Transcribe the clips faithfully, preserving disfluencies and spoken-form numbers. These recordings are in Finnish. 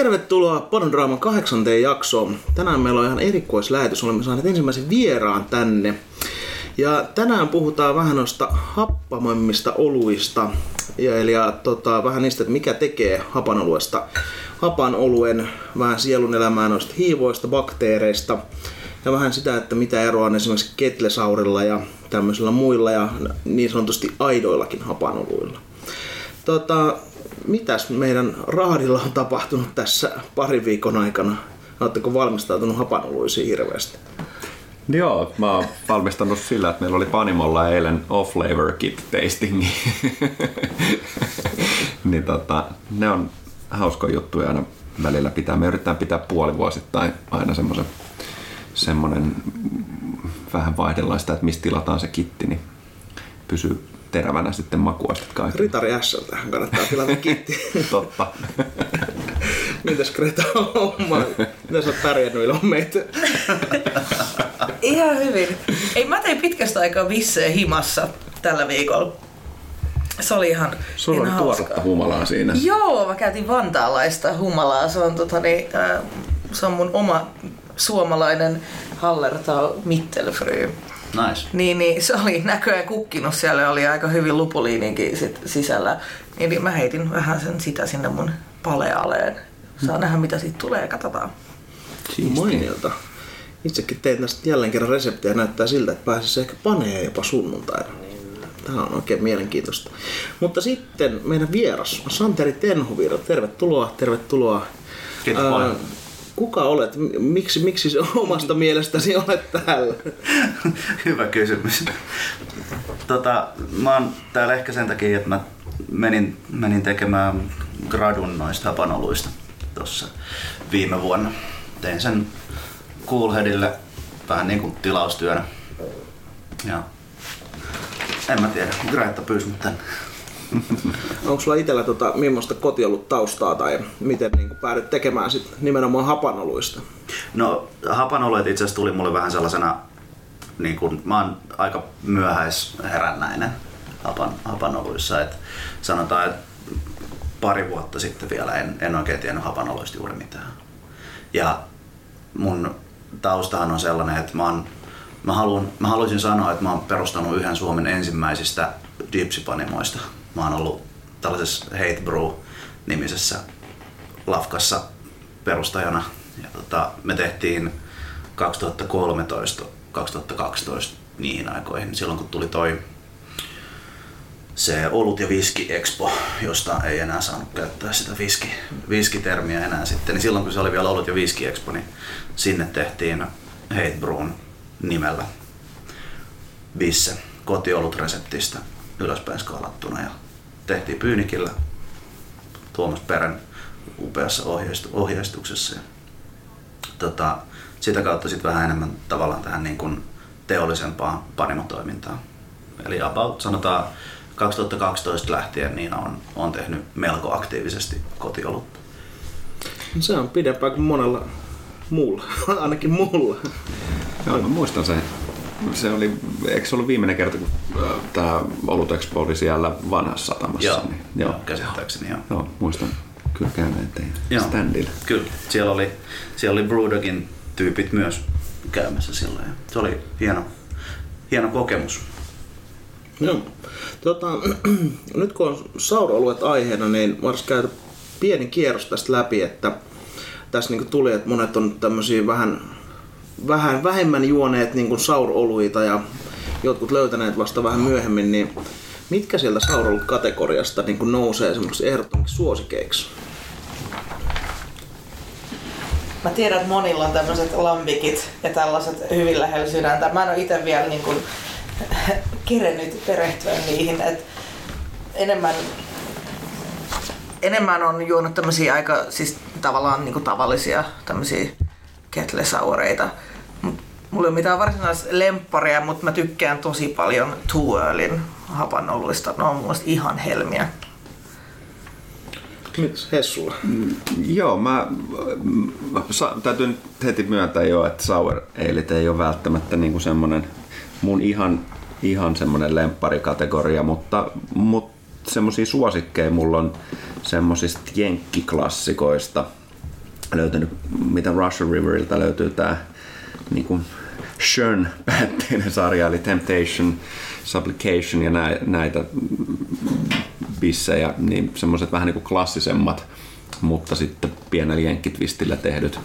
Tervetuloa Panodraaman kahdeksanteen jaksoon. Tänään meillä on ihan erikoislähetys. Olemme saaneet ensimmäisen vieraan tänne. Ja tänään puhutaan vähän noista happamoimmista oluista. Ja, eli ja, tota, vähän niistä, että mikä tekee hapanoluesta. Hapanoluen, vähän sielun elämää noista hiivoista, bakteereista. Ja vähän sitä, että mitä eroa on esimerkiksi ketlesaurilla ja tämmöisillä muilla ja niin sanotusti aidoillakin hapanoluilla. Tota, mitäs meidän raadilla on tapahtunut tässä parin viikon aikana? Oletteko valmistautunut hapanoluisiin hirveästi? Joo, mä oon valmistanut sillä, että meillä oli Panimolla eilen off-flavor kit tasting. Niin tota, ne on hauskoja juttuja aina välillä pitää. Me yritetään pitää puolivuosittain aina semmoisen semmoinen vähän vaihdellaan sitä, että mistä tilataan se kitti, niin pysyy terävänä sitten makuaistet kaikille. Ritari S:ltä kannattaa tilata kitti. Totta. Mitäs Greta homma? Mitäs oot pärjännyt ilman meitä? Ihan hyvin. Ei, mä tein pitkästä aikaa vissejä himassa tällä viikolla. Se oli ihan Sulla ihan oli hauskaa. Tuoretta humalaa siinä. Joo, mä käytin vantaalaista humalaa. Se on, totani, äh, se on mun oma suomalainen Hallertau Mittelfry. Nice. Niin, niin se oli näköjään kukkinut siellä, oli aika hyvin lupuliininkin sit sisällä. Niin mä heitin vähän sen sitä sinne mun palealeen. Saa hmm. nähdä mitä siitä tulee, katsotaan. Siistiltä. Itsekin tein tästä jälleen kerran reseptiä, näyttää siltä, että pääsisi ehkä paneen jopa sunnuntaina. Tämä on oikein mielenkiintoista. Mutta sitten meidän vieras Santeri Tenhuviira. Tervetuloa, tervetuloa. Kiitos paljon. Kuka olet? Miksi, miksi omasta mielestäsi olet täällä? Hyvä kysymys. Tota, mä oon täällä ehkä sen takia, että mä menin, menin tekemään gradun noista hapanoluista tuossa viime vuonna. Tein sen Coolheadille vähän niin kuin tilaustyönä. Ja en mä tiedä, Greta pyysi mut tänne. Onko sulla itsellä tota, millaista kotiolut taustaa tai miten niin päädyt tekemään sit nimenomaan hapanoluista? No hapanoluet itse asiassa tuli mulle vähän sellaisena, niin kun, mä oon aika myöhäisherännäinen hapan, hapanoluissa. Et sanotaan, että pari vuotta sitten vielä en, en oikein tiennyt hapanoluista juuri mitään. Ja mun taustahan on sellainen, että mä, oon, mä, haluun, mä haluaisin sanoa, että mä oon perustanut yhden Suomen ensimmäisistä dipsipanimoista. Mä oon ollut tällaisessa Hate Brew-nimisessä lafkassa perustajana. Ja tota, me tehtiin kaksituhattakolmetoista kaksituhattakaksitoista niihin aikoihin, silloin kun tuli toi se olut- ja viski-expo, josta ei enää saanut käyttää sitä viski, viskitermiä enää sitten. Niin silloin kun se oli vielä olut- ja viski-expo, niin sinne tehtiin Hate Brewn nimellä bisse kotiolutreseptistä ylöspäin skaalattuna, ja tehtiin Pyynikillä Tuomas Perän upeassa ohjeistuksessa. Ja, tota, sitä kautta sit vähän enemmän tavallaan tähän niin kuin teollisempaan panimotoimintaan. Eli about sanotaan kaksituhattakaksitoista lähtien niin on, on tehnyt melko aktiivisesti kotiolutta. Se on pidempää kuin monella muulla, ainakin muulla. Joo, mä muistan sen. Se oli, eikö se ollut viimeinen kerta, kun tämä Olut-Expo oli siellä Vanhassa Satamassa? Joo, niin, joo, käsittääkseni joo. Joo, muistan kyllä käyneen teidän standilla. Kyllä, siellä oli, siellä oli Brewdogin tyypit myös käymässä silloin. Se oli hieno, hieno kokemus. Joo. Tota, nyt kun on saura-oluet aiheena, niin voisi käydä pieni kierros tästä läpi, että tässä niin tuli, että monet on tämmöisiä vähän... vähän vähemmän juoneet niin kuin sauroluita ja jotkut löytäneet vasta vähän myöhemmin, niin mitkä sieltä saurolut kategoriasta niin kuin nousee semmoisiksi ehdottomiksi suosikeiksi? Mä tiedän, että monilla on tämmöiset lambikit ja tällaiset hyvin lähellä sydäntä. Mä en ole itse vielä niin kuin kerennyt perehtyä niihin, että enemmän enemmän on juonut tämmöisiä aika siis tavallaan niin kuin tavallisia tämmöisiä ketlesaureita. Mulla ei ole mitään varsinaista lempparia, mutta mä tykkään tosi paljon Tuölin hapanoluista. Ne on mun mielestä ihan helmiä. Mitäs Hessulla? Mm, joo, mä, mä sa, täytyy nyt heti myöntää jo, että sour eilit ei ole välttämättä niinku semmonen mun ihan, ihan semmonen lempparikategoria, mutta, mutta semmosia suosikkeja mulla on semmosista jenkkiklassikoista. löytänyt, mitä Russian Riverilta löytyy tämä niin kuin Schön päätteinen sarja, eli Temptation, Supplication ja nä, näitä bissejä, niin semmoiset vähän niin kuin klassisemmat, mutta sitten pienellä jenkkitwistillä tehdyt,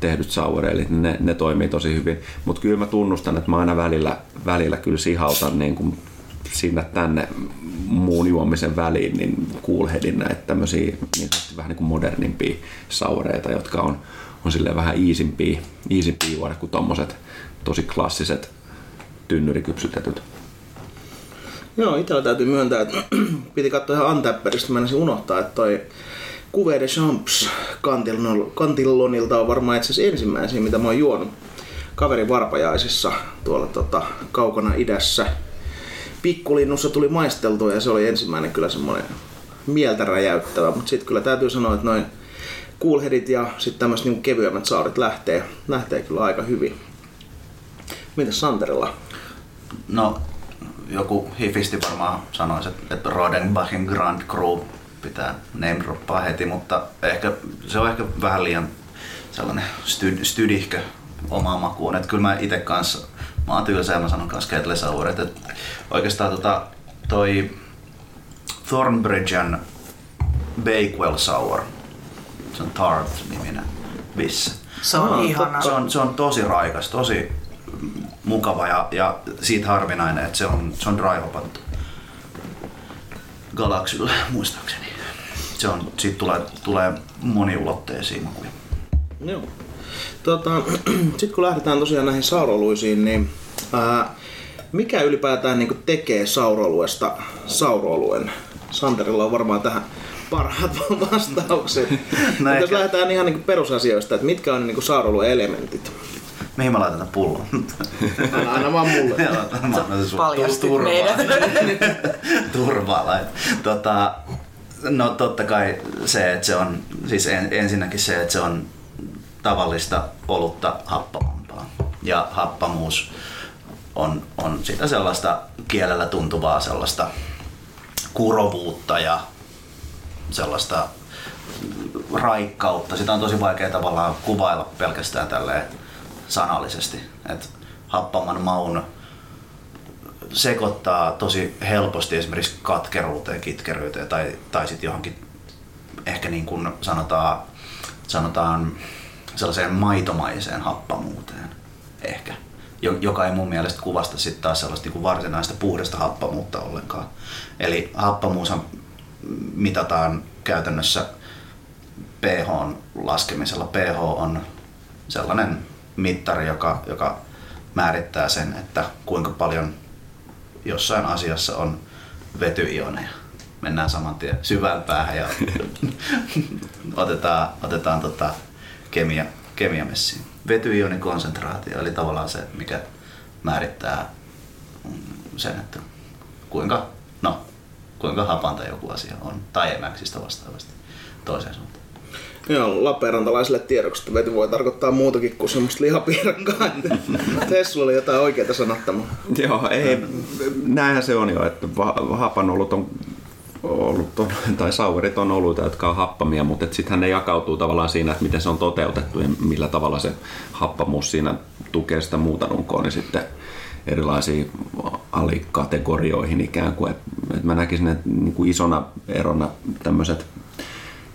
tehdyt sauereilit, ne, ne toimii tosi hyvin. Mutta kyllä mä tunnustan, että mä aina välillä, välillä kyllä sihautan niin kuin sinne tänne muun juomisen väliin niin Coolheadin näitä tämmöisiä niin vähän niin kuin modernimpia saureita, jotka on, on silleen vähän iisimpiä juoda kuin tommoset tosi klassiset tynnyrikypsytetyt. Joo, itsellä täytyy myöntää, että piti katsoa ihan Antapperista, mä ensin unohtaa, että toi Cuvée de Champs Cantillonilta on varmaan itse asiassa ensimmäisiä, mitä mä oon juonut kaverin varpajaisissa tuolla tota, kaukana idässä. Pikkulinnussa tuli maisteltua ja se oli ensimmäinen kyllä semmoinen mieltä räjäyttävä, mutta sitten kyllä täytyy sanoa, että noin Coolheadit ja sitten tämmöiset niinku kevyemmät saurit lähtee, lähtee kyllä aika hyvin. Mitäs Santerilla? No, joku hifisti varmaan sanoisi, että Rodenbachin Grand Cru pitää name droppaa heti, mutta ehkä, se on ehkä vähän liian sellainen styd, stydihkö omaan makuun. Että kyllä mä ite kanssa, mä oon tylsä ja mä sanon kanssa Kettle Sauret. Oikeastaan tota, toi Thornbridgen Bakewell Sour, se on Tart-niminen bisse. Se on, on ihana. Se on, se on tosi raikas, tosi mukava ja, ja siitä harvinainen, että se on, se on dry hopattu Galaxyllä muistaakseni. Se on, siitä tulee, tulee moniulotteisia makuja. Joo. Tota, sitten kun lähdetään tosiaan näihin sauroluisiin, niin ää, mikä ylipäätään niin tekee sauroluesta sauroluen? Santerilla on varmaan tähän parhaat vastaukset. Mutta jos lähdetään ihan niin perusasioista, että mitkä on niin sauroluen elementit? Mihin mä laitan pullon? Anna, anna vaan mulle. Paljasti meidät. Turvaa lait. Tota, no totta kai se, että se on, siis en, ensinnäkin se, että se on tavallista olutta happamampaa. Ja happamuus on, on sitä sellaista kielellä tuntuvaa sellaista kurovuutta ja sellaista raikkautta. Sitä on tosi vaikea tavallaan kuvailla pelkästään tälleen sanallisesti. Et happaman maun sekoittaa tosi helposti esimerkiksi katkeruuteen, kitkeryyteen tai, tai sitten johonkin ehkä niin kuin sanotaan, sanotaan sellaiseen maitomaiseen happamuuteen ehkä, joka ei mun mielestä kuvasta sitten taas sellaista niin kuin varsinaista puhdasta happamuutta ollenkaan. Eli happamuushan mitataan käytännössä pHn laskemisella. pH on sellainen mittari, joka, joka määrittää sen, että kuinka paljon jossain asiassa on vetyioneja. Mennään saman tien syvään päähän ja otetaan, otetaan tota kemia, kemiamessiin. Vetyioonikonsentraatio, eli tavallaan se, mikä määrittää sen, että kuinka, no, kuinka hapanta joku asia on, tai emäksistä vastaavasti toiseen suuntaan. Joo, lappeenrantalaisille tiedoksi, että vety voi tarkoittaa muutakin kuin semmoista lihapiirakkaa. Tessulla oli jotain oikeaa sanottamaa. Joo, ei, näinhän se on jo, että hapanolut on ollut, on, tai sauerit on oluita, jotka on happamia, mutta sittenhän ne jakautuu tavallaan siinä, että miten se on toteutettu ja millä tavalla se happamuus siinä tukee sitä muuta runkoa, niin sitten erilaisiin alikategorioihin ikään kuin. Et, et mä näkisin, että niinku isona erona tämmöiset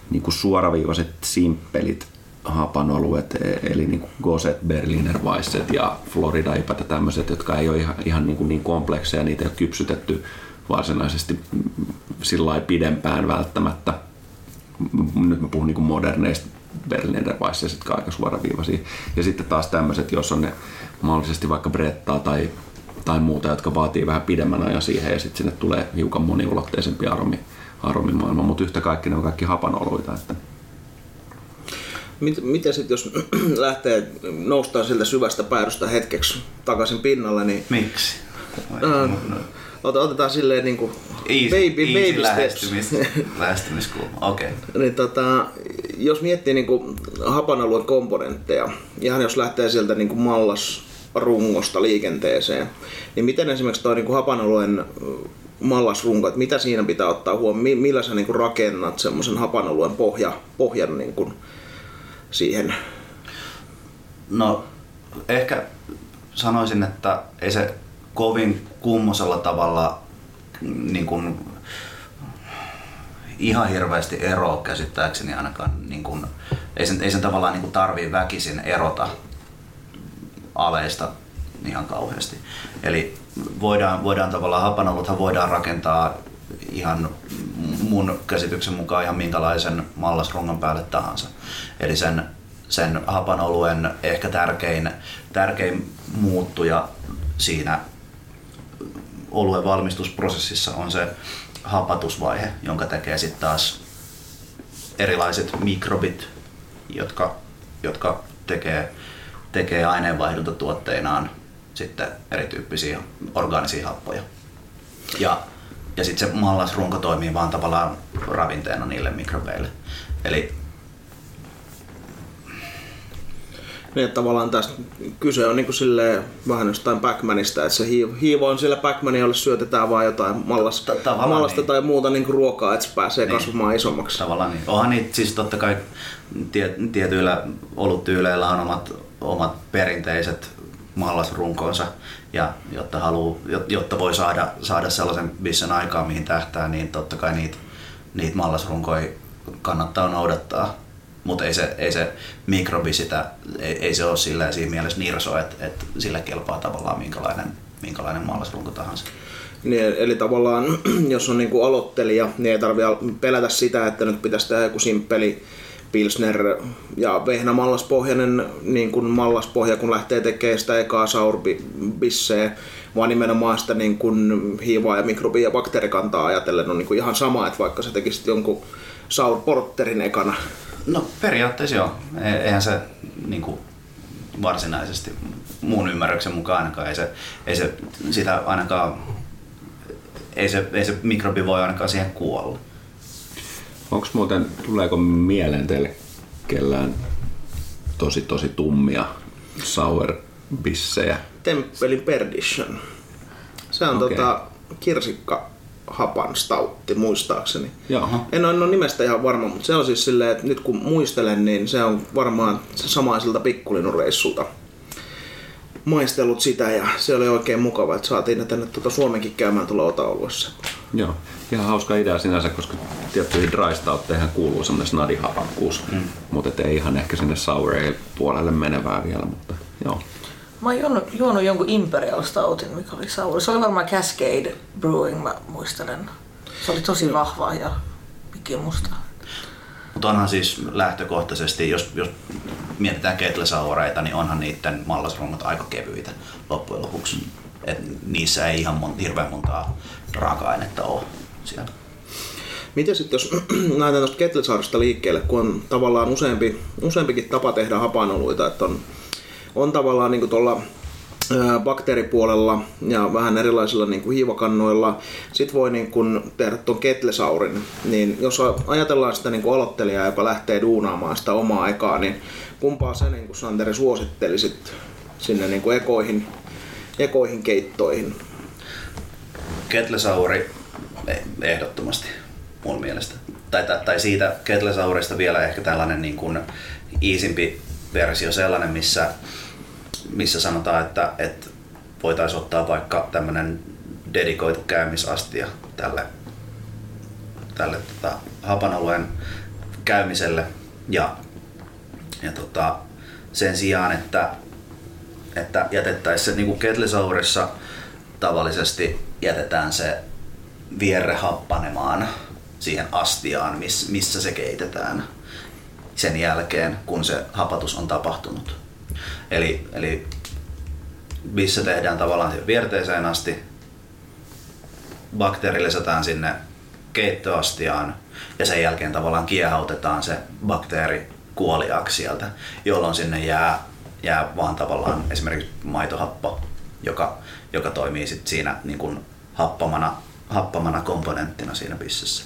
niin kuin suoraviivaiset, simppelit hapanoluet, eli niin kuin Goset, Berliner Weisset ja Florida-ipät ja tämmöiset, jotka ei ole ihan, ihan niin, niin komplekseja, niitä ei ole kypsytetty varsinaisesti sillä lailla pidempään välttämättä. Nyt mä puhun niin kuin moderneista Berliner Weisseista, jotka on aika suoraviivaisia. Ja sitten taas tämmöiset, jos on ne mahdollisesti vaikka brettaa tai, tai muuta, jotka vaatii vähän pidemmän ajan siihen ja sitten sinne tulee hiukan moniulotteisempi aromi. Aromimaailma, mutta yhtä kaikki ne on kaikki hapanoluita. Että. Mit, mitä sitten jos lähtee noustaan sieltä syvästä päädystä hetkeksi takaisin pinnalle, niin... Miksi? Äh, otetaan silleen niin kuin easy, baby, easy baby lähestymis, lähestymiskulma, okei. Okay. Niin, tota, jos miettii niin kuin hapanolueen komponentteja, ihan jos lähtee sieltä niin kuin mallasrungosta liikenteeseen, niin miten esimerkiksi tuo niin kuin hapanolueen mallasrunko, että mitä siinä pitää ottaa huomioon, millä sä niinku rakennat semmoisen hapanoluen pohja, pohjan niinku siihen? No ehkä sanoisin, että ei se kovin kummosella tavalla niin kuin ihan hirveästi eroa käsittääkseni ainakaan. Niin kuin, ei, sen, ei sen tavallaan niin kuin tarvii väkisin erota aleista ihan kauheasti. Eli voidaan, voidaan tavallaan hapanoluthan voidaan rakentaa ihan mun käsityksen mukaan ihan minkälaisen mallasrungon päälle tahansa. Eli sen, sen hapanoluen ehkä tärkein, tärkein muuttuja siinä oluen valmistusprosessissa on se hapatusvaihe, jonka tekee sitten taas erilaiset mikrobit, jotka, jotka tekee, tekee aineenvaihdunta tuotteinaan sitten erityyppisiä orgaanisia happoja. Ja, ja sitten se mallasrunko toimii vaan tavallaan ravinteena niille mikrobeille. Eli niin, tavallaan tästä kyse on niinku silleen vähän jostain Pac-Manista, että se hiivo on siellä Pac-Manin, jolle syötetään vaan jotain mallasta, mallasta niin. Tai muuta niinku ruokaa, että se pääsee niin. Kasvamaan isommaksi. Tavallaan niin. Onhan niitä siis totta kai tie, tietyillä oluttyyleillä on omat, omat perinteiset mallasrunkonsa, ja jotta, haluu, jotta voi saada, saada sellaisen bissen aikaa, mihin tähtää, niin totta kai niitä, niitä mallasrunkoja kannattaa noudattaa. Mutta ei se, ei se mikrobi sitä, ei, ei se ole sillä siinä mielessä nirso, että et sillä kelpaa tavallaan minkälainen, minkälainen mallasrunko tahansa. Niin, eli tavallaan, jos on niinku aloittelija, niin ei tarvitse pelätä sitä, että nyt pitäisi tehdä joku simppeli pilsner ja vehnä mallaspohjainen niin kun mallaspohja, kun lähtee tekemään sitä ekaa saurbisseä, vaan nimenomaan sitä niin kun hiivaa ja mikrobi- ja bakteerikantaa ajatellen on niin kun ihan sama, että vaikka sä tekisit jonkun saurporterin ekana. No periaatteessa joo. Eihän se niin kuin varsinaisesti muun ymmärryksen mukaan ainakaan ei se, ei se sitä ainakaan ei se, ei se mikrobi voi ainakaan siihen kuolla. Onko muuten, tuleeko mieleen teille kellään tosi tosi tummia sour-bissejä? Tempelin Perdition. Se on okay. tota kirsikka hapan stautti muistaakseni. Jaha. En ole, en ole nimestä ihan varma, mutta se on siis silleen, että nyt kun muistelen, niin se on varmaan samaiselta pikkulinnureissulta maistellut sitä, ja se oli oikein mukava, että saatiin ne tänne tuota Suomenkin käymään tuolla Otaoluessa. Joo, ihan hauska idea sinänsä, koska tiettyihin dry stoutteihin kuuluu semmoinen snadihapakkuus, mm. mutta ei ihan ehkä sinne sour ale puolelle menevää vielä, mutta joo. Mä oon juonut, juonut jonkun Imperial Stoutin, mikä oli sour. Se oli varmaan Cascade Brewing, mä muistelen. Se oli tosi vahvaa ja ikimusta. Mutta onhan siis lähtökohtaisesti, jos, jos mietitään kettlesaureita, niin onhan niiden mallasrungot aika kevyitä loppujen lopuksi. Et niissä ei ihan mon, hirveän montaa raaka-ainetta ole siellä. Miten sitten, jos nähdään tuosta kettlesaurista liikkeelle, kun on tavallaan useampi, useampikin tapa tehdä hapanoluita, että on On tavallaan niin kuin tuolla bakteeripuolella ja vähän erilaisilla niin kuin hiivakannoilla. Sitten voi niin kuin tehdä tuon kettlesaurin. Niin jos ajatellaan sitä niin kuin aloittelijaa, joka lähtee duunaamaan sitä omaa ekaa, niin kumpaa sä, niin kuin Santeri, suosittelisit sinne niin kuin ekoihin, ekoihin keittoihin? Kettlesauri ehdottomasti mun mielestä. Tai, tai siitä kettlesaurista vielä ehkä tällainen niin kuin iisimpi versio sellainen, missä, missä sanotaan, että, että voitaisiin ottaa vaikka tämmöinen dedikoitu käymisastia tälle, tälle tota, hapanolueen käymiselle. Ja, ja tota, sen sijaan, että, että jätettäisiin se, niin kuin kettlesaurissa tavallisesti jätetään se vierre happanemaan siihen astiaan, miss, missä se keitetään. Sen jälkeen, kun se hapatus on tapahtunut. Eli, eli missä tehdään tavallaan vierteeseen asti, bakteeri lisätään sinne keittoastiaan ja sen jälkeen tavallaan kiehautetaan se bakteeri kuoliaaksi sieltä, jolloin sinne jää, jää vaan tavallaan esimerkiksi maitohappo, joka, joka toimii sit siinä niin kuin happamana, happamana komponenttina siinä bissessä.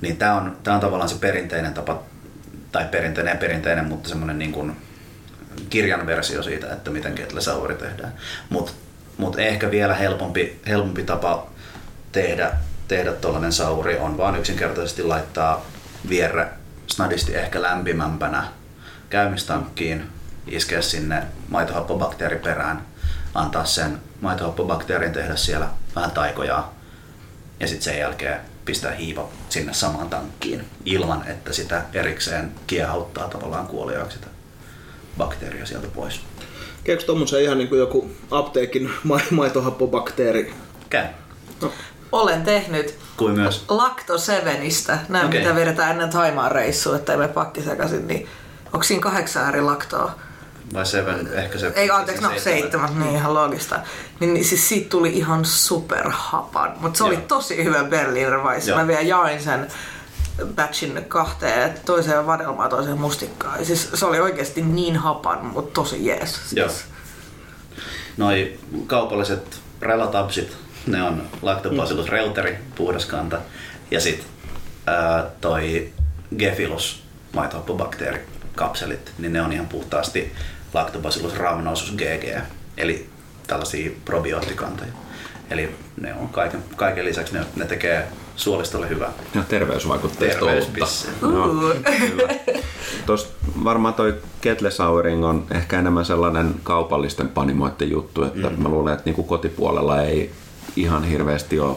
Niin tämä on, on tavallaan se perinteinen tapa tai perinteinen ja perinteinen, mutta semmoinen niin kuin kirjan versio siitä, että miten kettlesauri tehdään. Mutta mut ehkä vielä helpompi, helpompi tapa tehdä, tehdä tuollainen sauri on vaan yksinkertaisesti laittaa vierre snadisti ehkä lämpimämpänä käymistankkiin, iskeä sinne maitohappobakteeri perään, antaa sen maitohappobakteerin tehdä siellä vähän taikojaa ja sitten sen jälkeen pistää hiiva sinne samaan tankkiin ilman, että sitä erikseen kiehauttaa tavallaan kuoliaaksi sitä bakteeria sieltä pois. Käykö tuommoisen ihan niin kuin joku apteekin maitohappobakteeri? Käy. No. Olen tehnyt kuin myös Lacto sevenistä, näin okay. Mitä vedetään ennen Thaimaan reissua, että ei mene pakki sekaisin, niin onko siinä kahdeksan eri laktoa? Vai seven, ehkä se... Ei, anteeksi, no seitsemän, niin ihan loogista. Niin, niin siis siitä tuli ihan superhapan, mutta se Joo. oli tosi hyvä Berliner Weisse. Joo. Mä vielä jaoin sen batchin kahteen, toiseen vadelmaa, toiseen mustikkaan. Siis se oli oikeasti niin hapan, mutta tosi jees. Siis. Joo. Noi kaupalliset relatapsit, ne on Lactobacillus reuteri, puhdas kanta, ja sit ää, toi Gefilus, maitohappobakteeri, kapselit, niin ne on ihan puhtaasti Lactobacillus Rhamnosus G G, eli tällaisia probioottikantoja. Eli ne on kaiken, kaiken lisäksi, ne, ne tekee suolistolle hyvää. Ja terveysvaikutteista olutta. No, tuossa varmaan toi kettle souring on ehkä enemmän sellainen kaupallisten panimoiden juttu, että mm. mä luulen, että niinku kotipuolella ei ihan hirveästi ole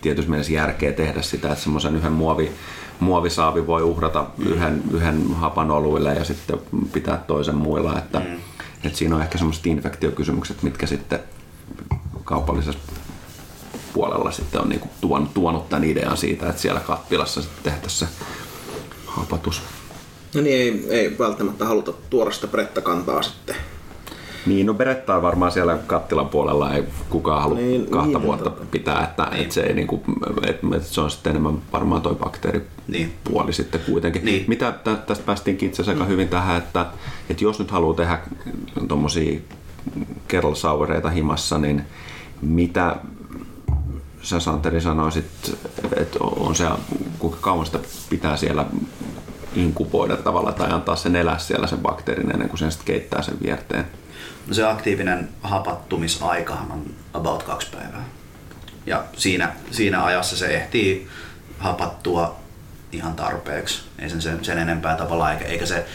tietysti mielessä järkeä tehdä sitä, että semmoisen yhden muovi muovisaavi voi uhrata yhden, yhden hapan oluille ja sitten pitää toisen muilla, että, mm. että siinä on ehkä semmoiset infektiokysymykset, mitkä sitten kaupallisessa puolella sitten on niinku tuon, tuonut tämän idean siitä, että siellä kattilassa sitten tehtäisiin se hapatus. No niin, ei, ei välttämättä haluta tuoda sitä brettakantaa sitten. Niin, no Berettaa varmaan siellä kattilan puolella ei kukaan halua niin, kahta niin, vuotta totta. pitää, että niin. et se, ei niinku, et, et se on sitten enemmän varmaan toi bakteeripuoli niin. sitten kuitenkin. Niin. Mitä tästä päästiinkin itse asiassa aika hyvin tähän, että et jos nyt haluaa tehdä tuommoisia kerralsaureita himassa, niin mitä sä Santeri sanoisit, että on se, kuinka kauan sitä pitää siellä inkuboida tavalla tai antaa sen elää siellä sen bakteerin ennen kuin sen sitten keittää sen vierteen? No se aktiivinen hapattumisaikahan on about kaksi päivää. Ja siinä, siinä ajassa se ehtii hapattua ihan tarpeeksi. Ei sen, sen, sen enempää tavallaan, eikä, eikä se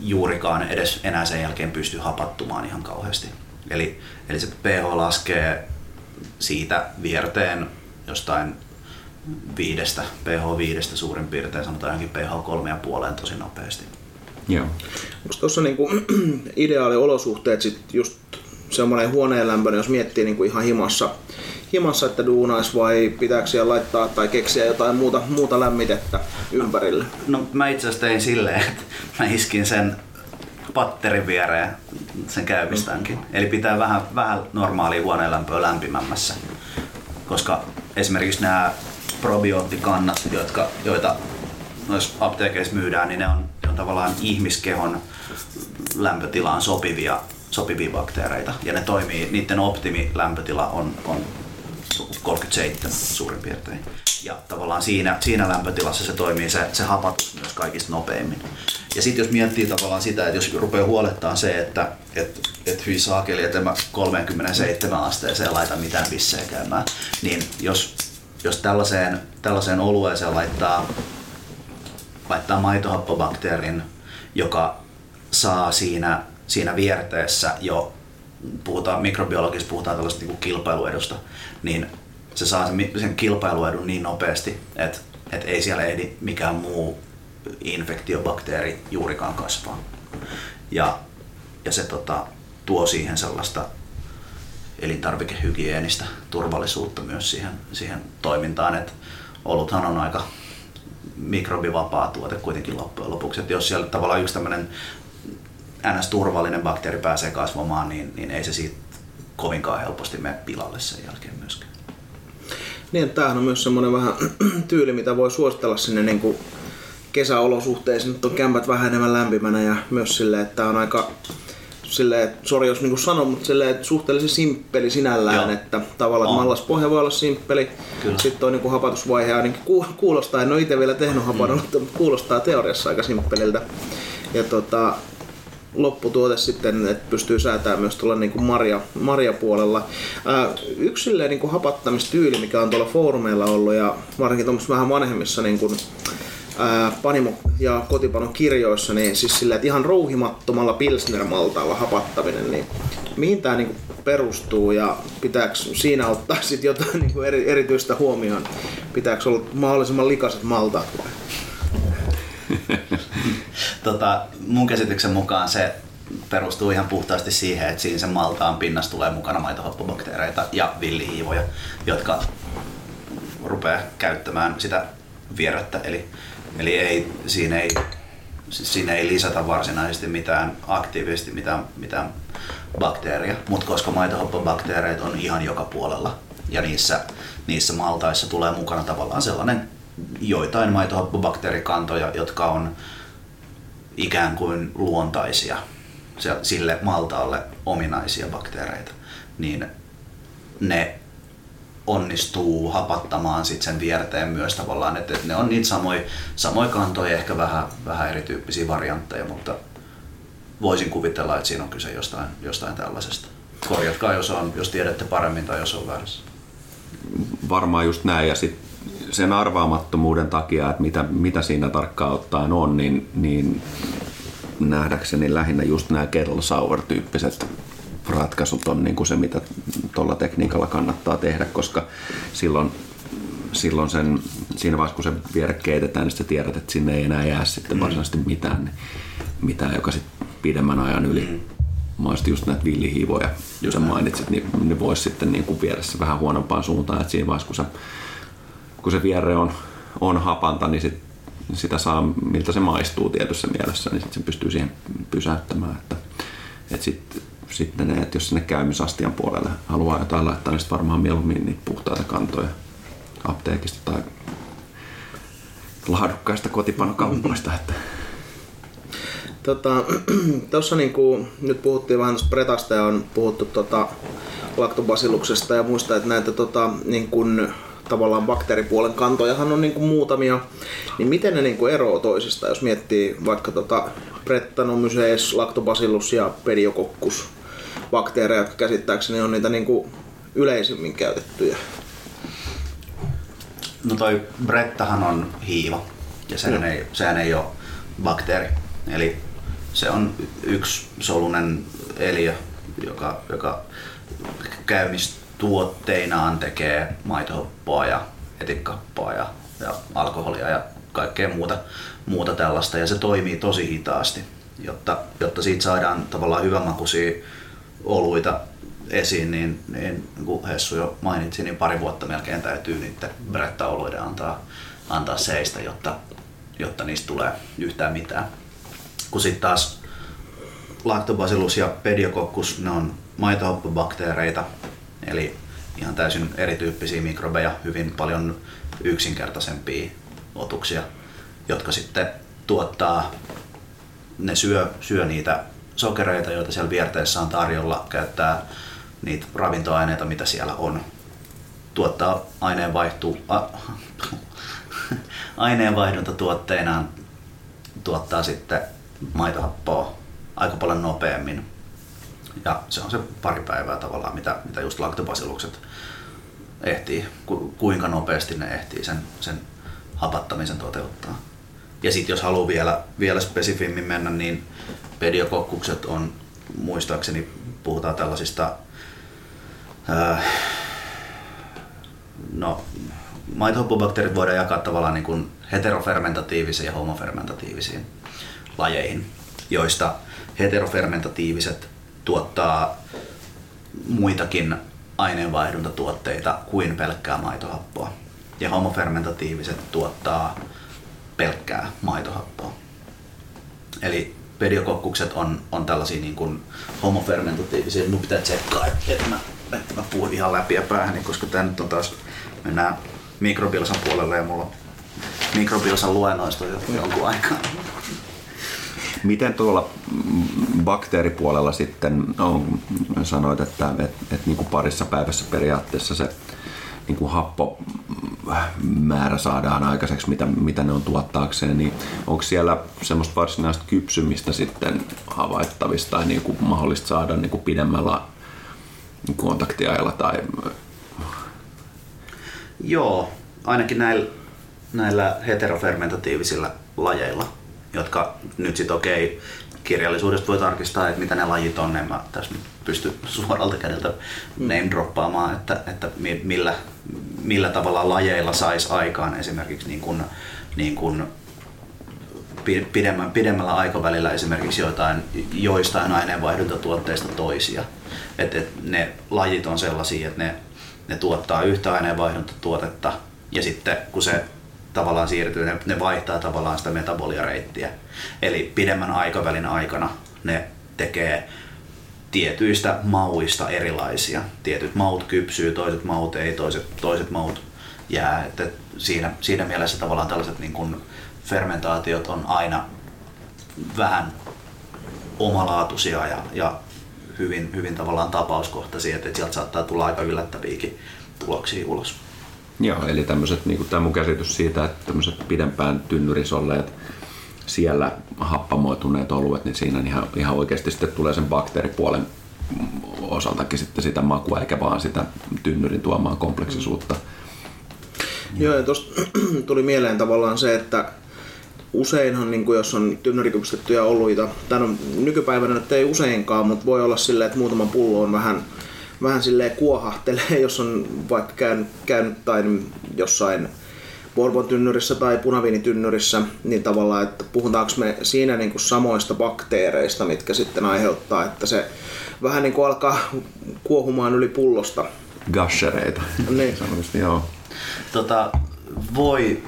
juurikaan edes enää sen jälkeen pysty hapattumaan ihan kauheasti. Eli, eli se pH laskee siitä vierteen jostain viidestä, pH viidestä suurin piirtein, sanotaan ainakin pH kolmea puoleen tosi nopeasti. Joo. Onko tuossa niinku ideaali olosuhteet sit just semmoinen huoneenlämpöinen, jos miettii niinku ihan himassa, himassa, että duunais vai pitääkö siellä laittaa tai keksiä jotain muuta, muuta lämmitettä ympärille? No mä itse asiassa tein silleen, että mä iskin sen patterin viereen sen käymistankin. Mm. Eli pitää vähän, vähän normaalia huoneenlämpöä lämpimämmässä, koska esimerkiksi nämä probioottikannat, jotka, joita noissa apteekeissa myydään, niin ne on tavallaan ihmiskehon lämpötilaan sopivia, sopivia bakteereita ja ne toimii, niiden optimilämpötila on, on kolmekymmentäseitsemän suurin piirtein ja tavallaan siinä, siinä lämpötilassa se toimii se, se hapatus myös kaikista nopeimmin. Ja sitten jos miettii tavallaan sitä, että jos rupeaa huolettaa se, että et, et hyi saakeli, että mä kolmeenkymmeneenseitsemään asteeseen laita mitään bissejä käymään, niin jos, jos tällaiseen, tällaiseen olueeseen laittaa laittaa maitohappobakteerin, joka saa siinä, siinä vierteessä jo, puhutaan mikrobiologisesti, puhutaan tällaista niin kilpailuedusta, niin se saa sen, sen kilpailuedun niin nopeasti, että et ei siellä ehdi mikään muu infektiobakteeri juurikaan kasvaa. Ja, ja se tota, tuo siihen sellaista elintarvikehygieenistä turvallisuutta myös siihen, siihen toimintaan, että oluthan on aika mikrobivapaa tuote kuitenkin loppujen lopuksi. Että jos siellä tavallaan yksi tämmöinen N S-turvallinen bakteeri pääsee kasvamaan, niin, niin ei se siitä kovinkaan helposti mene pilalle sen jälkeen myöskään. Niin, tämähän on myös semmoinen vähän tyyli, mitä voi suositella sinne niin kuin kesäolosuhteisiin. Nyt on kämpät vähän enemmän lämpimänä ja myös silleen, että tämä on aika, silleen, sori jos niin sanon, mutta silleen, suhteellisen simppeli sinällään, joo. Että tavallaan mallaspohja voi olla simppeli. Kyllä. Sitten tuo niin hapatusvaihe ainakin kuulostaa, en ole itse vielä tehnyt hapannusta, mm. mutta kuulostaa teoriassa aika simppeliltä. Ja tota, lopputuote sitten, että pystyy säätämään myös tuolla niin marja, marjapuolella. Ää, yksi silleen, niin hapattamistyyli, mikä on tuolla foorumeilla ollut ja varsinkin tuommassa vähän vanhemmissa niin kuin, panimo- ja kotipanon kirjoissa, niin siis sillä, että ihan rouhimattomalla pilsnermaltaalla hapattaminen, niin mihin tämä niinku perustuu ja pitääkö siinä ottaa sit jotain niinku eri, erityistä huomioon? Pitääkö olla mahdollisimman likaiset maltaat? tota, mun käsityksen mukaan se perustuu ihan puhtaasti siihen, että siinä sen maltaan pinnassa tulee mukana maitohappobakteereita ja villihiivoja, jotka rupeaa käyttämään sitä vierrettä, eli, eli ei, siinä, ei, siinä ei lisätä varsinaisesti mitään aktiivisesti mitään, mitään bakteeria, mutta koska maitohappobakteereit on ihan joka puolella ja niissä, niissä maltaissa tulee mukana tavallaan sellainen joitain maitohappobakteerikantoja, jotka on ikään kuin luontaisia, sille maltaalle ominaisia bakteereita, niin ne onnistuu hapattamaan sit sen vierteen myös tavallaan, että et ne on niitä samoja samoi kantoja, ehkä vähän, vähän erityyppisiä variantteja, mutta voisin kuvitella, että siinä on kyse jostain, jostain tällaisesta. Korjatkaa, jos, on, jos tiedätte paremmin tai jos on väärässä. Varmaan just näin, ja sit sen arvaamattomuuden takia, että mitä, mitä siinä tarkkaan ottaen on, niin, niin nähdäkseni lähinnä just nämä kettle sour-tyyppiset ratkaisut on niin kuin se, mitä tuolla tekniikalla kannattaa tehdä, koska silloin, silloin sen, siinä vaiheessa, kun se vierre keitetään, niin sä tiedät, että sinne ei enää jää sitten varsinaisesti mitään, mitään joka sitten pidemmän ajan yli. Mä olisin just näitä villihiivoja, jos sä mainitsit, niin ne vois sitten niin kuin viedä se vähän huonompaan suuntaan, että siinä vaiheessa, kun, sä, kun se vierre on, on hapanta, niin sit sitä saa, miltä se maistuu tietyssä mielessä, niin sitten se pystyy siihen pysäyttämään. Että, että sitten sit että jos sinne käymisastian puolelle haluaa jotain laittaa, niin varmaan mieluummin niitä puhtaita kantoja apteekista tai laadukkaista kotipanokammoista. Että. Tota, tossa niinku, nyt puhuttiin vähän tuossa Bretasta ja on puhuttu tota lactobasilluksesta ja muista, että näitä tota, niin kun, tavallaan bakteeripuolen kantojahan on niinku muutamia, niin miten ne niinku eroaa toisistaan, jos miettii vaikka tota Brettanomyces, Lactobacillus ja Pediococcus bakteereja, jotka käsittääkseni on niitä niinku yleisimmin käytettyjä. No toi Brettahan on hiiva ja sehän, no. ei, sehän ei ole bakteeri, eli se on yksi solunen eliö, joka, joka käymistuu tuotteinaan tekee maitohappoa ja etikkahappoa ja, ja alkoholia ja kaikkea muuta, muuta tällaista, ja se toimii tosi hitaasti, jotta, jotta siitä saadaan tavallaan hyvänmakuisia oluita esiin, niin, niin kuin Hessu jo mainitsi, niin pari vuotta melkein täytyy niiden brettaoluiden antaa, antaa seistä, jotta, jotta niistä tulee yhtään mitään. Kun sitten taas Lactobacillus ja Pediococcus, ne on maitohappobakteereita, eli ihan täysin erityyppisiä mikrobeja, hyvin paljon yksinkertaisempia otuksia, jotka sitten tuottaa, ne syö, syö niitä sokereita, joita siellä vierteessä on tarjolla, käyttää niitä ravintoaineita, mitä siellä on, tuottaa aineenvaihtu, a, aineenvaihdunta tuotteinaan, tuottaa sitten maitohappoa aika paljon nopeammin. Ja se on se pari päivää tavallaan, mitä, mitä just laktobasillukset ehtii, ku, kuinka nopeasti ne ehtii sen, sen hapattamisen toteuttaa. Ja sitten jos haluaa vielä, vielä spesifimmin mennä, niin pediokokkukset on, muistaakseni puhutaan tällaisista, ää, no maitohappobakteerit voidaan jakaa tavallaan niin kuin heterofermentatiivisiin ja homofermentatiivisiin lajeihin, joista heterofermentatiiviset tuottaa muitakin aineenvaihduntatuotteita kuin pelkkää maitohappoa. Ja homofermentatiiviset tuottaa pelkkää maitohappoa. Eli pediokokkukset on, on tällaisia niin kuin homofermentatiivisia. Mun pitää tsekkaa, että mä, että mä puhun ihan läpi ja päähän, koska tää nyt on taas, mennään mikrobilsan puolelle ja mulla on mikrobilsan luennoista jonkun aikaa. Miten tuolla bakteeripuolella sitten on, sanoit, että, että, että niin kuin parissa päivässä periaatteessa se niin kuin happomäärä saadaan aikaiseksi, mitä, mitä ne on tuottaakseen, niin onko siellä semmoista varsinaista kypsymistä sitten havaittavista tai niin kuin mahdollista saada niin kuin pidemmällä kontaktiajalla? Tai... Joo, ainakin näillä näillä heterofermentatiivisilla lajeilla, jotka nyt sit okei, kirjallisuudesta voi tarkistaa, että mitä ne lajit on, en mä tässä pysty suoralta kädeltä name droppaamaan, että, että millä, millä tavalla lajeilla saisi aikaan esimerkiksi niin kuin, niin kuin pidemmän, pidemmällä aikavälillä esimerkiksi jotain, joistain aineenvaihduntatuotteista toisia. Että et ne lajit on sellaisia, että ne, ne tuottaa yhtä aineenvaihduntatuotetta ja sitten kun se tavallaan siirtyy, ne, ne vaihtaa tavallaan sitä metaboliareittiä. Eli pidemmän aikavälin aikana ne tekee tietyistä mauista erilaisia. Tietyt maut kypsyy, toiset maut ei, toiset, toiset maut jää. Et, et siinä, siinä mielessä tavallaan tällaiset niin kun fermentaatiot on aina vähän omalaatuisia ja, ja hyvin, hyvin tavallaan tapauskohtaisia, että sieltä saattaa tulla aika yllättäviäkin tuloksia ulos. Joo, eli tämmöiset, niin kuin tämä mun käsitys siitä, että tämmöiset pidempään tynnyrissä olleet siellä happamoituneet oluet, niin siinä ihan, ihan oikeasti sitten tulee sen bakteeripuolen osaltakin sitten sitä makua, eikä vaan sitä tynnyrin tuomaan kompleksisuutta. Mm. Joo, ja tuosta tuli mieleen tavallaan se, että useinhan, niin kuin jos on tynnyrikypstettyjä oluita, tai nykypäivänä nyt ei useinkaan, mutta voi olla silleen, että muutama pullo on vähän vähän silleen kuohahtelee, jos on vaikka käynyt, käynyt tai jossain bourbon-tynnyrissä tai punaviinitynnyrissä, niin tavallaan, että puhutaanko me siinä niin kuin samoista bakteereista, mitkä sitten aiheuttaa, että se vähän niin kuin alkaa kuohumaan yli pullosta. Gashereita. Niin. Sanotusti, joo. Tota, voi,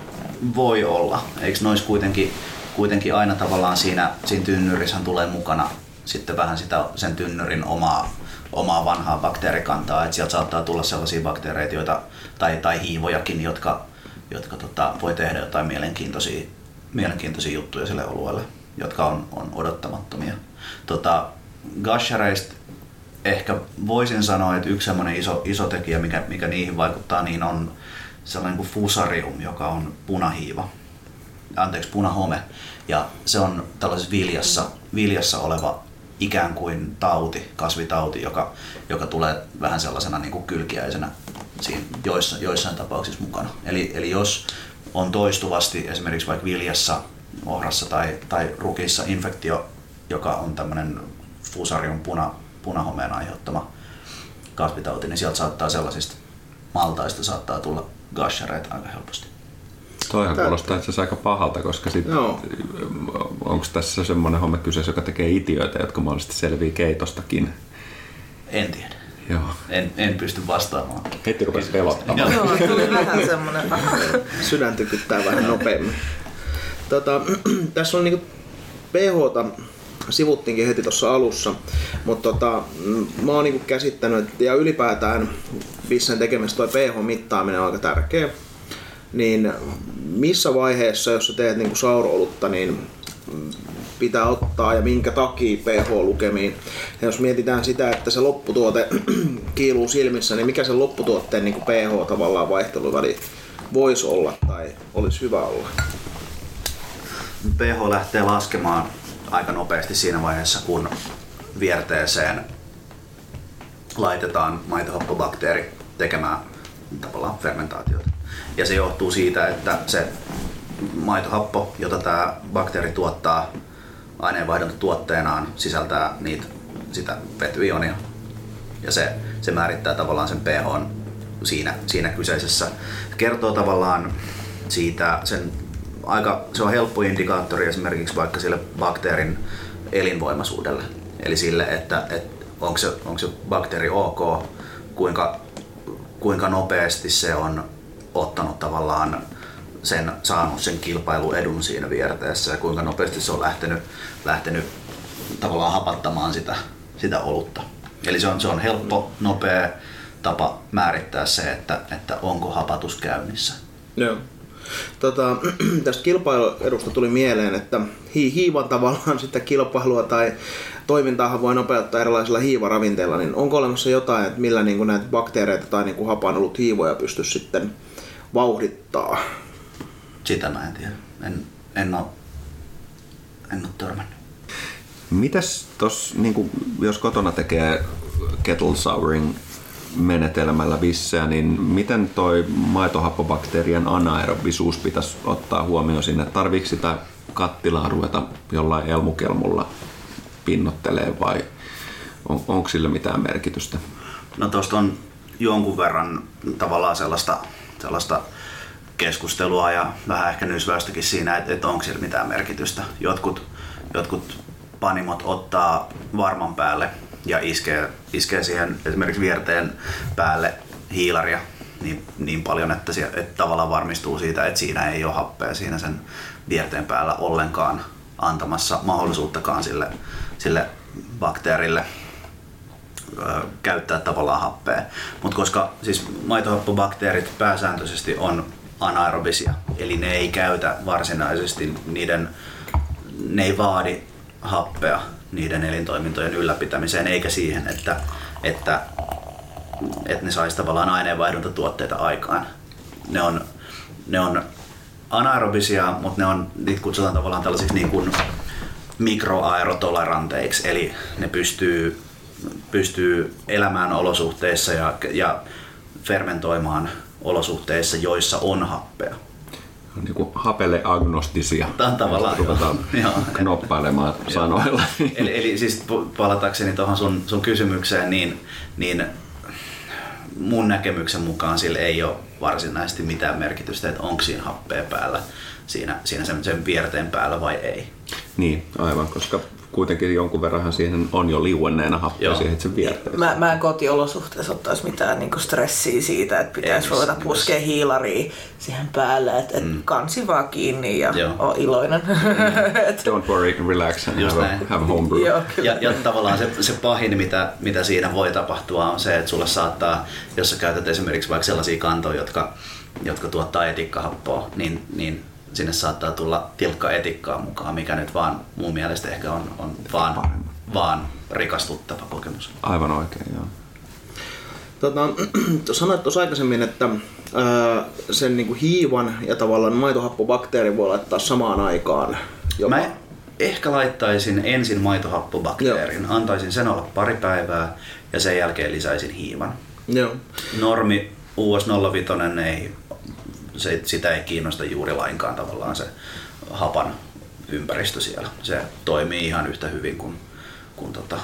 voi olla. Eikö nois kuitenkin, kuitenkin aina tavallaan siinä, siinä tynnyrissä tulee mukana sitten vähän sitä sen tynnyrin omaa omaa vanhaa bakteerikantaa, että sieltä saattaa tulla sellaisia bakteereita joita, tai, tai hiivojakin, jotka, jotka tota, voi tehdä jotain mielenkiintoisia, mielenkiintoisia juttuja sille olueelle, jotka on, on odottamattomia. Tota, gashereista ehkä voisin sanoa, että yksi sellainen iso, iso tekijä, mikä, mikä niihin vaikuttaa, niin on sellainen kuin fusarium, joka on punahiiva, anteeksi punahome, ja se on tällaisessa viljassa, viljassa oleva ikään kuin tauti, kasvitauti, joka, joka tulee vähän sellaisena niin kuin kylkiäisenä siinä joissa, joissain tapauksissa mukana. Eli, eli jos on toistuvasti esimerkiksi vaikka viljassa, ohrassa tai, tai rukissa infektio, joka on tämmöinen fusarium puna, punahomeen aiheuttama kasvitauti, niin sieltä saattaa sellaisista maltaista saattaa tulla gashereita aika helposti. Toihan kuulostaa itse asiassa aika pahalta, koska sitten onko tässä semmoinen homma kyseessä, joka tekee itioita, jotka mahdollisesti selvii keitostakin? En tiedä. Joo. En, en pysty vastaamaan. Heti rupesi pelottamaan. Joo, tuli vähän semmoinen. Sydän tykyttää vähän nopeammin. Tota, tässä on niinku pH:ta sivuttiinkin heti tuossa alussa, mutta tota, mä oon niinku käsittänyt, ja ylipäätään vissen tekemistä toi pH-mittaaminen on aika tärkeä. Niin missä vaiheessa, jos sä teet niin kuin sauroolutta, niin pitää ottaa ja minkä takia pH-lukemiin? Ja jos mietitään sitä, että se lopputuote kiiluu silmissä, niin mikä se lopputuotteen niin kuin pH-tavallaan vaihteluväli voisi olla tai olisi hyvä olla? pH lähtee laskemaan aika nopeasti siinä vaiheessa, kun vierteeseen laitetaan maitohappobakteeri tekemään tavallaan fermentaatiota. Ja se johtuu siitä, että se maitohappo, jota tämä bakteeri tuottaa aineenvaihduntatuotteenaan, sisältää niitä, sitä vetyionia. Ja se, se määrittää tavallaan sen pHn siinä, siinä kyseisessä. Kertoo tavallaan siitä, sen aika, se on helppo indikaattori esimerkiksi vaikka sille bakteerin elinvoimaisuudelle. Eli sille, että, että onko se, onko se bakteeri ok, kuinka, kuinka nopeasti se on ottanut tavallaan sen, saanut sen kilpailuedun siinä vierteessä ja kuinka nopeasti se on lähtenyt, lähtenyt tavallaan hapattamaan sitä, sitä olutta. Eli se on, se on helppo, nopea tapa määrittää se, että, että onko hapatus käynnissä. Joo. Tota, tästä kilpailuedusta tuli mieleen, että hiivan tavallaan sitä kilpailua tai toimintaahan voi nopeuttaa erilaisilla hiivaravinteilla, niin onko olemassa jotain, että millä niin kuin näitä bakteereita tai niin kuin hapaan ollut hiivoja pystyisi sitten vauhdittaa? Sitä mä en tiedä. En, en ole, en ole törmännyt. Mitäs tos, niin kun, jos kotona tekee kettle souring menetelmällä visseä, niin miten toi maitohappobakteerien anaerobisuus pitäisi ottaa huomioon sinne? Tarviiko sitä kattilaa ruveta jollain elmukelmulla pinnottelee vai on, onko sillä mitään merkitystä? No tuosta on jonkun verran tavallaan sellaista, sellaista keskustelua ja vähän ehkä nysväystäkin siinä, että et onko sillä mitään merkitystä. Jotkut, jotkut panimot ottaa varman päälle ja iskee, iskee siihen esimerkiksi vierteen päälle hiilaria niin, niin paljon, että, että tavallaan varmistuu siitä, että siinä ei ole happea siinä sen vierteen päällä ollenkaan antamassa mahdollisuuttakaan sille, sille bakteerille ö, käyttää tavallaan happea. Mutta koska siis maitohappobakteerit pääsääntöisesti on anaerobisia, eli ne ei käytä varsinaisesti, niiden, ne ei vaadi happea niiden elintoimintojen ylläpitämiseen eikä siihen, että, että, että ne saisi tavallaan aineenvaihduntatuotteita aikaan. Ne on, ne on anaerobisia, mutta ne on, niitä kutsutaan tavallaan tällaisiksi niin kuin mikroaerotoleranteiksi, eli ne pystyy, pystyy elämään olosuhteissa ja, ja fermentoimaan olosuhteissa, joissa on happea. Niin kuin hapelle agnostisia. Tämä on tavallaan, ruvetaan knoppailemaan sanoilla. Eli, eli siis palatakseni tuohon sun, sun kysymykseen, niin, niin mun näkemyksen mukaan sillä ei ole varsinaisesti mitään merkitystä, että onko siinä happea päällä, siinä, siinä sen, sen vierteen päällä vai ei. Niin, aivan, koska kuitenkin jonkun verran siihen on jo liuenneena happea. Joo. Siihen sen vierteen. Mä, mä en kotiolosuhteessa ottaisi mitään niinku stressiä siitä, että pitäisi ruveta puskea hiilaria siihen päälle, että et mm. kansi vaan kiinni ja ole iloinen. Don't worry, relax and have, have homebrew. Joo, ja, ja tavallaan se, se pahin, mitä, mitä siinä voi tapahtua, on se, että sulla saattaa, jos sä käytät esimerkiksi vaikka sellaisia kantoja, jotka, jotka tuottaa etikkahappoa, niin, niin sinne saattaa tulla tilkka etikkaa mukaan, mikä nyt vaan mun mielestä ehkä on, on vaan, vaan rikastuttava kokemus. Aivan oikein, joo. Tota, sanoit tuossa aikaisemmin, että ää, sen niinku hiivan ja tavallaan maitohappobakteerin voi laittaa samaan aikaan. Jopa. Mä ehkä laittaisin ensin maitohappobakteerin, joo. Antaisin sen olla pari päivää ja sen jälkeen lisäisin hiivan. Joo. Normi U S nolla viisi ei... Se, sitä ei kiinnosta juuri lainkaan tavallaan se hapan ympäristö siellä. Se toimii ihan yhtä hyvin kuin, kuin tota,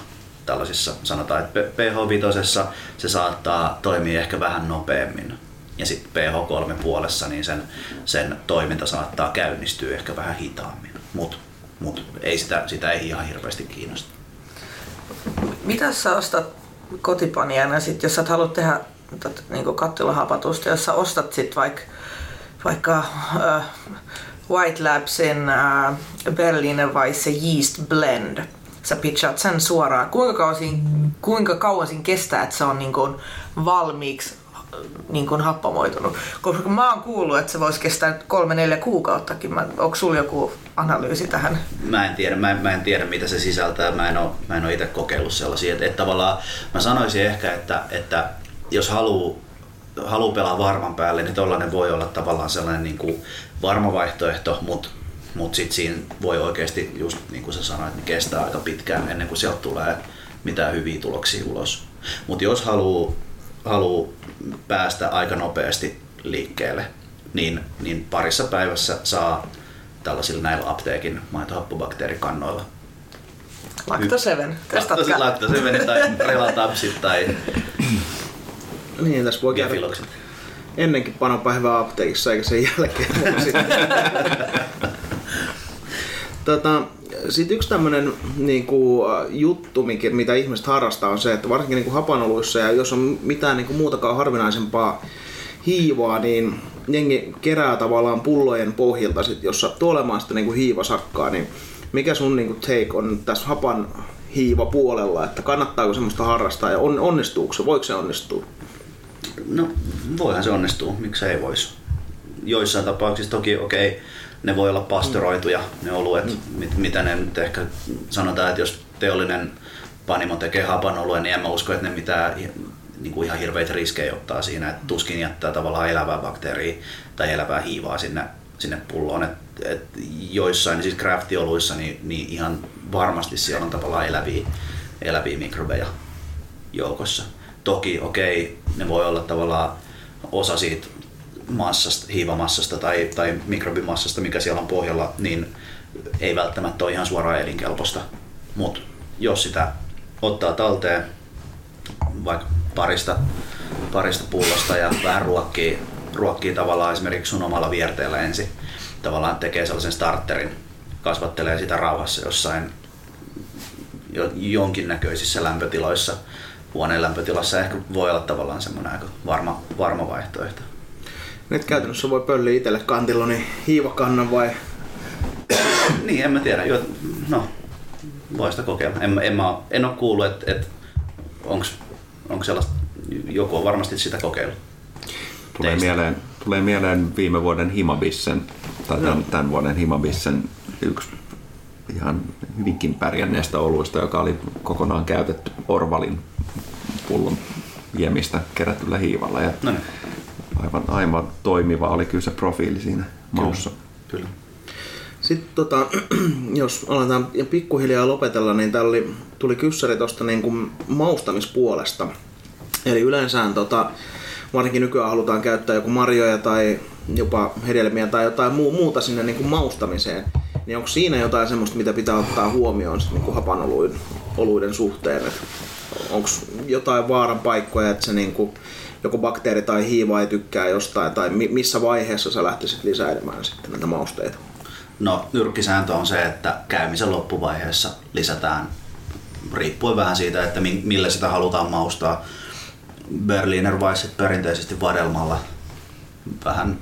tällaisissa, sanotaan, että pH viisi se saattaa toimia ehkä vähän nopeammin. Ja sitten pH kolme puolessa niin sen, sen toiminta saattaa käynnistyä ehkä vähän hitaammin, mutta mut, ei sitä, sitä ei ihan hirveästi kiinnosta. Mitä sä ostat kotipanijana sit, jos sä haluat tehdä niinku kattilahapatusta, jos sä ostat sit vaikka vaikka äh, White Labsin äh, Berliner Weisse Yeast Blend. Sä pitchaat sen suoraan. Kuinka kauan siinä, kuinka kauan siinä kestää, että se on niin kuin valmiiksi niin kuin happamoitunut? Koska mä oon kuullut, että se voisi kestää kolme neljä kuukauttakin. Mä, onko sulla joku analyysi tähän? Mä en tiedä, mä en, mä en tiedä mitä se sisältää. Mä en oo, mä en oo itse kokeillut sellaisia. Et, et tavallaan mä sanoisin ehkä, että, että jos haluaa haluaa pelaa varman päälle, niin tollainen voi olla tavallaan sellainen niin kuin varma vaihtoehto, mutta mut sit siinä voi oikeasti, just niin kuin sä sanoit, niin kestää aika pitkään ennen kuin sieltä tulee mitään hyviä tuloksia ulos. Mutta jos haluaa haluu päästä aika nopeasti liikkeelle, niin, niin parissa päivässä saa tällaisilla näillä apteekin maitohappobakteerikannoilla. Lacto seitsemän, testatkaa. Lacto seitsemän tai Relatapsit tai... Niin, tässä voi käydä ennenkin panopäivää apteekissa eikä sen jälkeen. tota, Sitten yksi tämmöinen niinku, juttu, mitä ihmiset harrastaa, on se, että varsinkin niinku, hapanoluissa ja jos on mitään niinku, muutakaan harvinaisempaa hiivaa, niin jengi kerää tavallaan pullojen pohjilta, sit, jos sattuu olemaan sitä niinku, hiivasakkaa. Niin mikä sun niinku, take on tässä hapan hiivapuolella, että kannattaako semmoista harrastaa ja on, onnistuuko se, voiko se onnistua? No voihan se onnistuu, miksi ei voisi. Joissain tapauksissa toki okei, okay, ne voi olla pastoroituja, ne oluet, mm. mit, mitä ne nyt ehkä sanotaan, että jos teollinen panimo tekee hapanoluen, niin en mä usko, että ne mitään niin kuin ihan hirveitä riskejä ottaa siinä, että tuskin jättää tavallaan elävää bakteeria tai elävää hiivaa sinne, sinne pulloon. Et, et joissain, siis craftioluissa, niin, niin ihan varmasti siellä on tavallaan eläviä, eläviä mikrobeja joukossa. Toki okei, okay, ne voi olla tavallaan osa siitä massasta, hiivamassasta tai, tai mikrobimassasta, mikä siellä on pohjalla, niin ei välttämättä ole ihan suoraan elinkelpoista. Mutta jos sitä ottaa talteen vaikka parista, parista pullosta ja vähän ruokkii, ruokkii tavallaan esimerkiksi sun omalla vierteellä ensin, tavallaan tekee sellaisen starterin, kasvattelee sitä rauhassa jossain jonkinnäköisissä lämpötiloissa. Huoneen lämpötilassa ehkä voi olla tavallaan semmoinen aika varma, varma vaihtoehto. Nyt käytännössä voi pölliä itselle Cantilloni hiivakannan vai? Niin, en mä tiedä. No, voi sitä kokea. En, en, mä, en ole kuullut, että et, onko sellaista, joku on varmasti sitä kokeillut. Tulee mieleen, tulee mieleen viime vuoden himabissen, tai tämän, no. tämän vuoden himabissen yksi ihan hyvinkin pärjänneestä oluista, joka oli kokonaan käytetty Orvalin pullon viemistä kerätyllä hiivalla. Ja no niin. Aivan, aivan toimiva oli kyllä se profiili siinä maussa. Kyllä. Kyllä. Sitten tota, jos aletaan pikkuhiljaa lopetella, niin täällä oli, tuli kyssäri tuosta niin kuin maustamispuolesta. Eli yleensään tota, varsinkin nykyään halutaan käyttää joku marjoja tai jopa hedelmiä tai jotain muuta sinne niin kuin maustamiseen. Niin onko siinä jotain semmoista, mitä pitää ottaa huomioon sit niin kuin hapanoluiden oluiden suhteen? Onko jotain vaaran paikkoja, että se niin kuin joku bakteeri tai hiiva ei tykkää jostain, tai missä vaiheessa sä lähtisit lisäilemään sitten näitä mausteita? No, nyrkkisääntö on se, että käymisen loppuvaiheessa lisätään, riippuen vähän siitä, että millä sitä halutaan maustaa. Berliner Weisset perinteisesti vadelmalla, vähän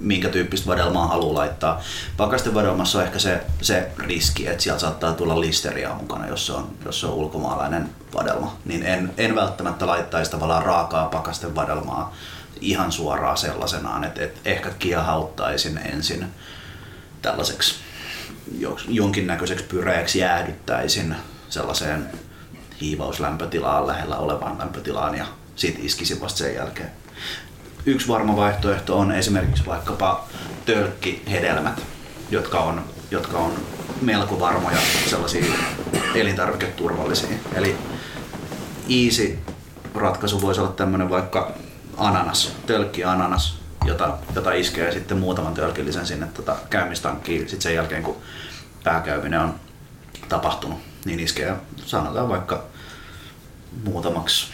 minkä tyyppistä vadelmaa haluaa laittaa. Pakastevadelmassa on ehkä se, se riski, että sieltä saattaa tulla listeriaa mukana, jos se on, jos se on ulkomaalainen vadelma. Niin en, en välttämättä laittaisi tavallaan raakaa pakastevadelmaa ihan suoraan sellaisenaan, että et ehkä kiehauttaisin ensin tällaiseksi jonkinnäköiseksi pyreeksi, jäähdyttäisin sellaiseen hiivauslämpötilaan, lähellä olevaan lämpötilaan ja sitten iskisin vasta sen jälkeen. Yksi varma vaihtoehto on esimerkiksi vaikkapa tölkkihedelmät, jotka on, jotka on melko varmoja sellaisia elintarviketurvallisia. Eli easy ratkaisu voisi olla tämmöinen vaikka ananas, tölkkiananas, jota, jota iskee sitten muutaman tölkillisen sinne tota käymistankkiin sitten sen jälkeen, kun pääkäyminen on tapahtunut, niin iskee sanotaan vaikka muutamaksi.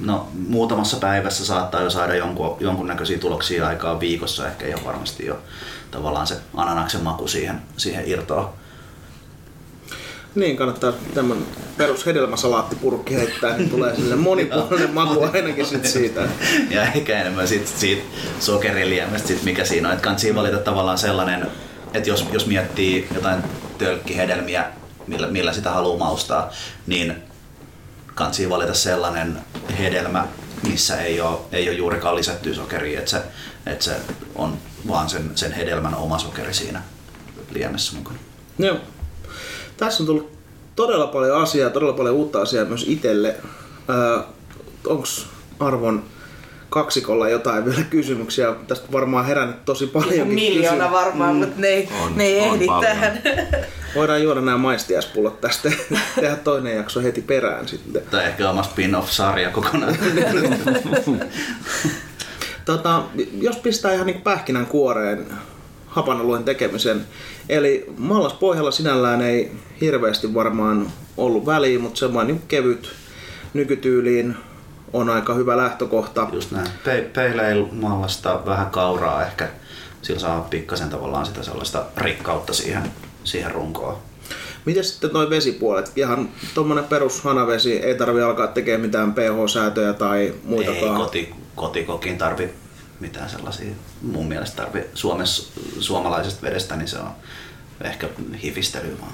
No, muutamassa päivässä saattaa jo saada jonkun, jonkunnäköisiä tuloksia aikaa, viikossa ehkä ihan varmasti jo tavallaan se ananaksen maku siihen, siihen irtoa. Niin, kannattaa tämmönen perushedelmäsalaattipurkki heittää, niin tulee sille monipuolinen maku ainakin sit siitä. Ja ehkä enemmän sit, siitä sokeriliemestä, sit mikä siinä on. Et kannattaa valita tavallaan sellainen, että jos, jos miettii jotain tölkkihedelmiä, millä, millä sitä haluaa maustaa, niin kannattaa valita sellainen hedelmä, missä ei ole, ei ole juurikaan lisättyä sokeria, että se, että se on vaan sen, sen hedelmän oma sokeri siinä liemessä mukana. Joo. Tässä on tullut todella paljon asiaa, todella paljon uutta asiaa myös itselle. Äh, Onko arvon kaksikolla jotain vielä kysymyksiä? Tästä varmaan herännyt tosi paljonkin. Miljoona varmaan, mm. mutta ne ei, on, ne ei on ehdi paljon tähän. Voidaan juoda nämä maistiaispullot tästä, tehdä toinen jakso heti perään sitten. Tai ehkä oma spin-off-sarja kokonaan. tota, jos pistää ihan niin pähkinän kuoreen hapanoluiden tekemisen, eli mallaspohjalla sinällään ei hirveästi varmaan ollut väliä, mutta semmoinen kevyt nykytyyliin on aika hyvä lähtökohta. Just näin. Pe- peileillä mallasta vähän kauraa ehkä, sillä saa pikkasen tavallaan sitä sellaista rikkautta siihen. siihen runkoon. Miten sitten nuo vesipuolet? Ihan tuommoinen perushanavesi, ei tarvitse alkaa tekemään mitään pH-säätöjä tai muitakaan? Ei, koti, kotikokin tarvi mitään sellaisia. Mun mielestä tarvi Suomessa, suomalaisesta vedestä, niin se on ehkä hifistelyä vaan.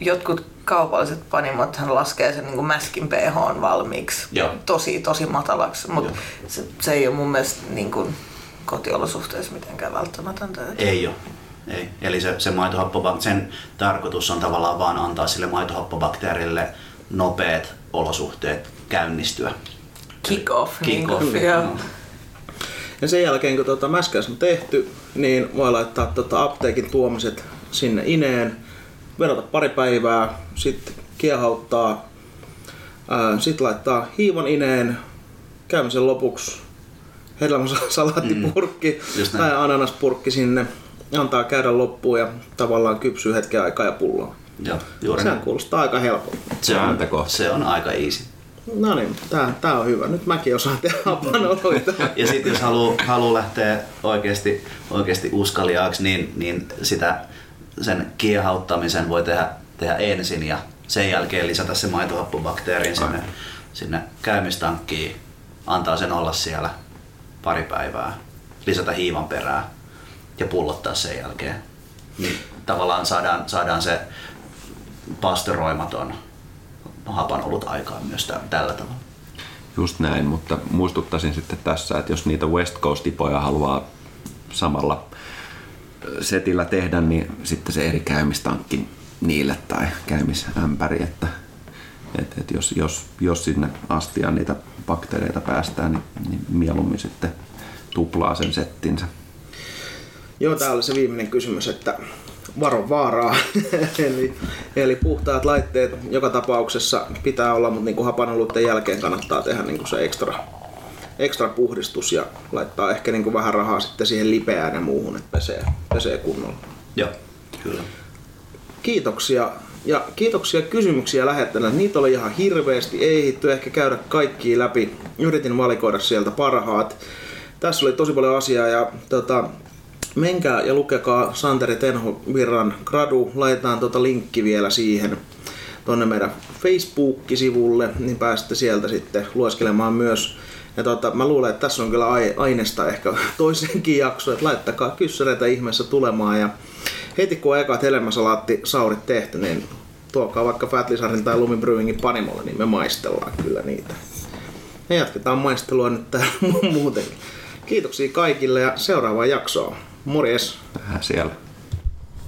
Jotkut kaupalliset panimothan laskee sen niin kuin mäskin pHn valmiiksi. Joo. Tosi, tosi matalaksi, mutta se, se ei ole mun mielestä niin kuin kotiolosuhteessa mitenkään välttämätöntä. Ei ole. Ei. Eli se, se sen tarkoitus on tavallaan vaan antaa sille maitohappobakteerille nopeat olosuhteet käynnistyä. Kick off. Kick off. Yeah. No. Ja sen jälkeen kun tuota mäskäys on tehty, niin voi laittaa tuota apteekin tuomiset sinne ineen, verota pari päivää, sitten kiehauttaa, sitten laittaa hiivan ineen, käymisen lopuksi hedelmäsalaattipurkki tai ananaspurkki sinne, antaa käydä loppuun ja tavallaan kypsyy hetken aikaa ja pulloa. Sehän kuulostaa aika helpolta. Se on, se on aika easy. No niin, tää, tää on hyvä. Nyt mäkin osaan tehdä panoloita. Ja sit jos haluu, haluu lähteä oikeesti, oikeesti uskaliaaksi, niin, niin sitä, sen kiehauttamisen voi tehdä, tehdä ensin ja sen jälkeen lisätä se maitohappobakteerin sinne, sinne käymistankkiin. Antaa sen olla siellä pari päivää, lisätä hiivan perää ja pullottaa sen jälkeen. Niin tavallaan saadaan, saadaan se pastoroimaton hapan ollut aikaa myös tämän, tällä tavalla. Just näin, mutta muistuttaisin sitten tässä, että jos niitä West Coast-tipoja haluaa samalla setillä tehdä, niin sitten se eri käymistankki niille tai käymisämpäri, että, että, että jos, jos, jos sinne astiaan niitä bakteereita päästään, niin, niin mieluummin sitten tuplaa sen settinsä. Joo, tää oli se viimeinen kysymys, että varo vaaraa. eli, eli puhtaat laitteet joka tapauksessa pitää olla, mutta niin hapanoluiden jälkeen kannattaa tehdä niin se ekstra, ekstra puhdistus ja laittaa ehkä niin vähän rahaa sitten siihen lipeään ja muuhun, että pesee, pesee kunnolla. Joo, kyllä. Kiitoksia. Ja kiitoksia kysymyksiä lähettäneet. Niitä oli ihan hirveästi. Ei hitty ehkä käydä kaikkia läpi. Yritin valikoida sieltä parhaat. Tässä oli tosi paljon asiaa ja tota, menkää ja lukekaa Santeri Tenhuviiran gradu. Laitetaan tuota linkki vielä siihen tuonne meidän Facebook-sivulle, niin pääsette sieltä sitten lueskelemaan myös. Ja tota, mä luulen, että tässä on kyllä aineesta ehkä toisenkin jakso, että laittakaa kyssäreitä ihmeessä tulemaan. Ja heti kun on ekat hedelmäsalaattisaurit tehty, niin tuokaa vaikka Fatlisarin tai Lumi Brewingin panimolle, niin me maistellaan kyllä niitä. Ja jatketaan maistelua nyt täällä muutenkin. Kiitoksia kaikille ja seuraavaan jaksoon. Morjes! Tähän siellä.